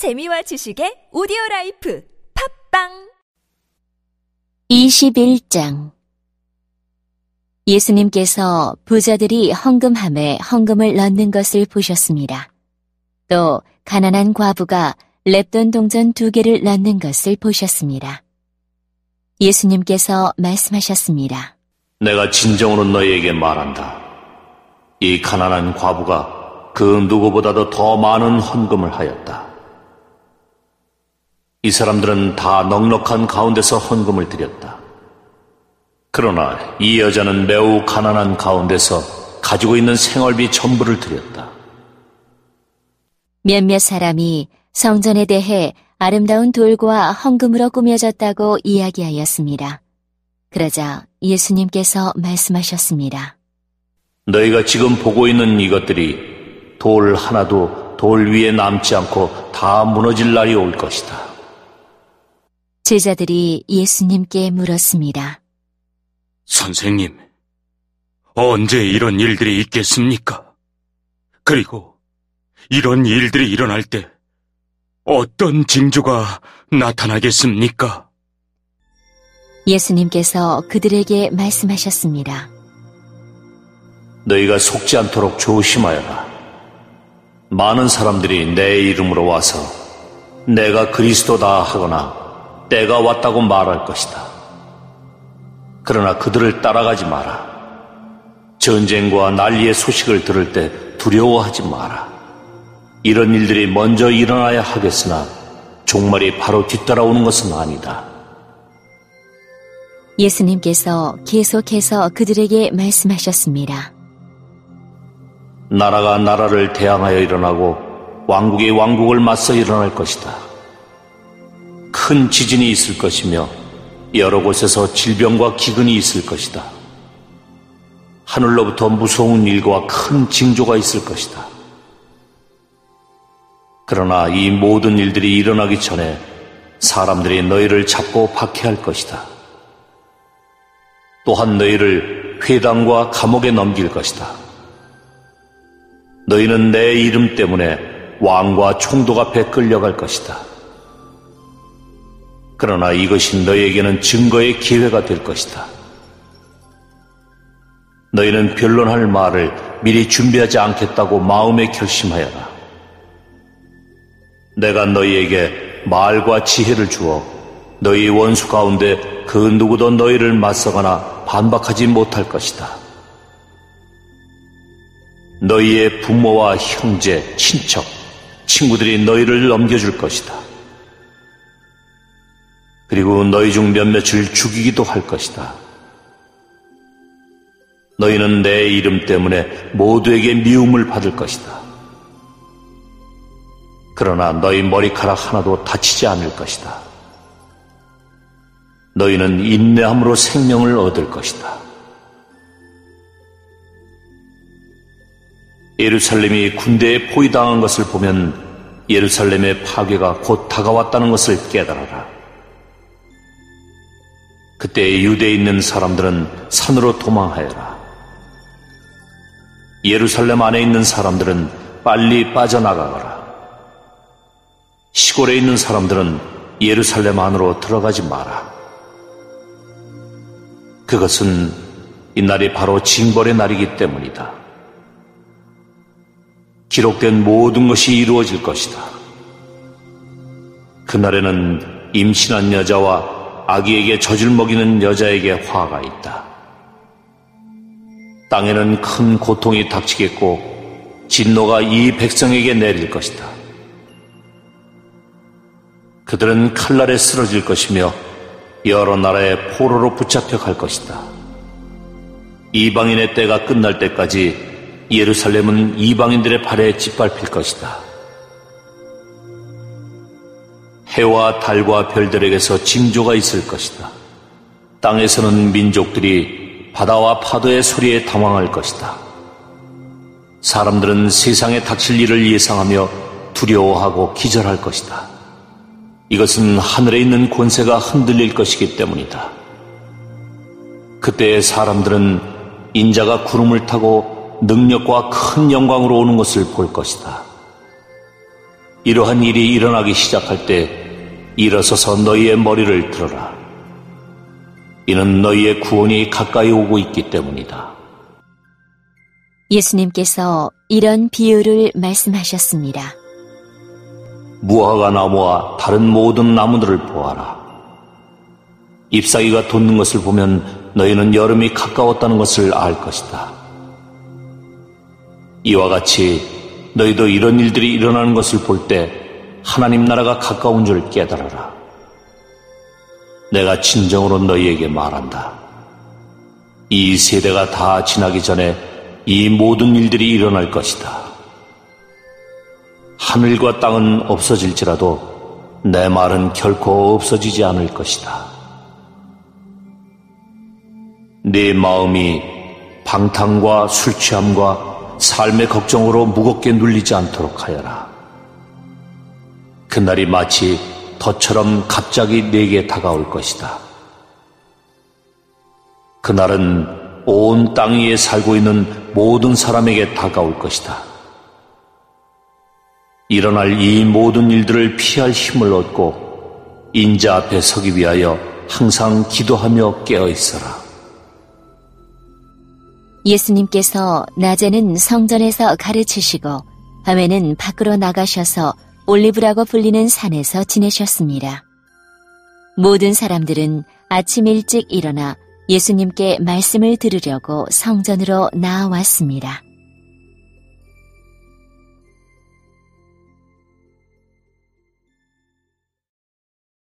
재미와 지식의 오디오라이프 팝빵 21장. 예수님께서 부자들이 헌금함에 헌금을 넣는 것을 보셨습니다. 또 가난한 과부가 렙돈 동전 2개를 넣는 것을 보셨습니다. 예수님께서 말씀하셨습니다. 내가 진정으로 너희에게 말한다. 이 가난한 과부가 그 누구보다도 더 많은 헌금을 하였다. 이 사람들은 다 넉넉한 가운데서 헌금을 드렸다. 그러나 이 여자는 매우 가난한 가운데서 가지고 있는 생활비 전부를 드렸다. 몇몇 사람이 성전에 대해 아름다운 돌과 헌금으로 꾸며졌다고 이야기하였습니다. 그러자 예수님께서 말씀하셨습니다. 너희가 지금 보고 있는 이것들이 돌 하나도 돌 위에 남지 않고 다 무너질 날이 올 것이다. 제자들이 예수님께 물었습니다. 선생님, 언제 이런 일들이 있겠습니까? 그리고 이런 일들이 일어날 때 어떤 징조가 나타나겠습니까? 예수님께서 그들에게 말씀하셨습니다. 너희가 속지 않도록 조심하여라. 많은 사람들이 내 이름으로 와서 내가 그리스도다 하거나 때가 왔다고 말할 것이다. 그러나 그들을 따라가지 마라. 전쟁과 난리의 소식을 들을 때 두려워하지 마라. 이런 일들이 먼저 일어나야 하겠으나 종말이 바로 뒤따라오는 것은 아니다. 예수님께서 계속해서 그들에게 말씀하셨습니다. 나라가 나라를 대항하여 일어나고 왕국이 왕국을 맞서 일어날 것이다. 큰 지진이 있을 것이며 여러 곳에서 질병과 기근이 있을 것이다. 하늘로부터 무서운 일과 큰 징조가 있을 것이다. 그러나 이 모든 일들이 일어나기 전에 사람들이 너희를 잡고 박해할 것이다. 또한 너희를 회당과 감옥에 넘길 것이다. 너희는 내 이름 때문에 왕과 총독 앞에 끌려갈 것이다. 그러나 이것이 너희에게는 증거의 기회가 될 것이다. 너희는 변론할 말을 미리 준비하지 않겠다고 마음에 결심하여라. 내가 너희에게 말과 지혜를 주어 너희 원수 가운데 그 누구도 너희를 맞서거나 반박하지 못할 것이다. 너희의 부모와 형제, 친척, 친구들이 너희를 넘겨줄 것이다. 그리고 너희 중 몇몇을 죽이기도 할 것이다. 너희는 내 이름 때문에 모두에게 미움을 받을 것이다. 그러나 너희 머리카락 하나도 다치지 않을 것이다. 너희는 인내함으로 생명을 얻을 것이다. 예루살렘이 군대에 포위당한 것을 보면 예루살렘의 파괴가 곧 다가왔다는 것을 깨달아라. 그때 유대에 있는 사람들은 산으로 도망하여라. 예루살렘 안에 있는 사람들은 빨리 빠져나가거라. 시골에 있는 사람들은 예루살렘 안으로 들어가지 마라. 그것은 이날이 바로 징벌의 날이기 때문이다. 기록된 모든 것이 이루어질 것이다. 그날에는 임신한 여자와 아기에게 젖을 먹이는 여자에게 화가 있다. 땅에는 큰 고통이 닥치겠고 진노가 이 백성에게 내릴 것이다. 그들은 칼날에 쓰러질 것이며 여러 나라의 포로로 붙잡혀 갈 것이다. 이방인의 때가 끝날 때까지 예루살렘은 이방인들의 발에 짓밟힐 것이다. 해와 달과 별들에게서 징조가 있을 것이다. 땅에서는 민족들이 바다와 파도의 소리에 당황할 것이다. 사람들은 세상에 닥칠 일을 예상하며 두려워하고 기절할 것이다. 이것은 하늘에 있는 권세가 흔들릴 것이기 때문이다. 그때 사람들은 인자가 구름을 타고 능력과 큰 영광으로 오는 것을 볼 것이다. 이러한 일이 일어나기 시작할 때 일어서서 너희의 머리를 들어라. 이는 너희의 구원이 가까이 오고 있기 때문이다. 예수님께서 이런 비유를 말씀하셨습니다. 무화과 나무와 다른 모든 나무들을 보아라. 잎사귀가 돋는 것을 보면 너희는 여름이 가까웠다는 것을 알 것이다. 이와 같이 너희도 이런 일들이 일어나는 것을 볼 때 하나님 나라가 가까운 줄 깨달아라. 내가 진정으로 너희에게 말한다. 이 세대가 다 지나기 전에 이 모든 일들이 일어날 것이다. 하늘과 땅은 없어질지라도 내 말은 결코 없어지지 않을 것이다. 내 마음이 방탕과 술 취함과 삶의 걱정으로 무겁게 눌리지 않도록 하여라. 그날이 마치 덫처럼 갑자기 내게 다가올 것이다. 그날은 온 땅 위에 살고 있는 모든 사람에게 다가올 것이다. 일어날 이 모든 일들을 피할 힘을 얻고 인자 앞에 서기 위하여 항상 기도하며 깨어있어라. 예수님께서 낮에는 성전에서 가르치시고 밤에는 밖으로 나가셔서 올리브라고 불리는 산에서 지내셨습니다. 모든 사람들은 아침 일찍 일어나 예수님께 말씀을 들으려고 성전으로 나아왔습니다.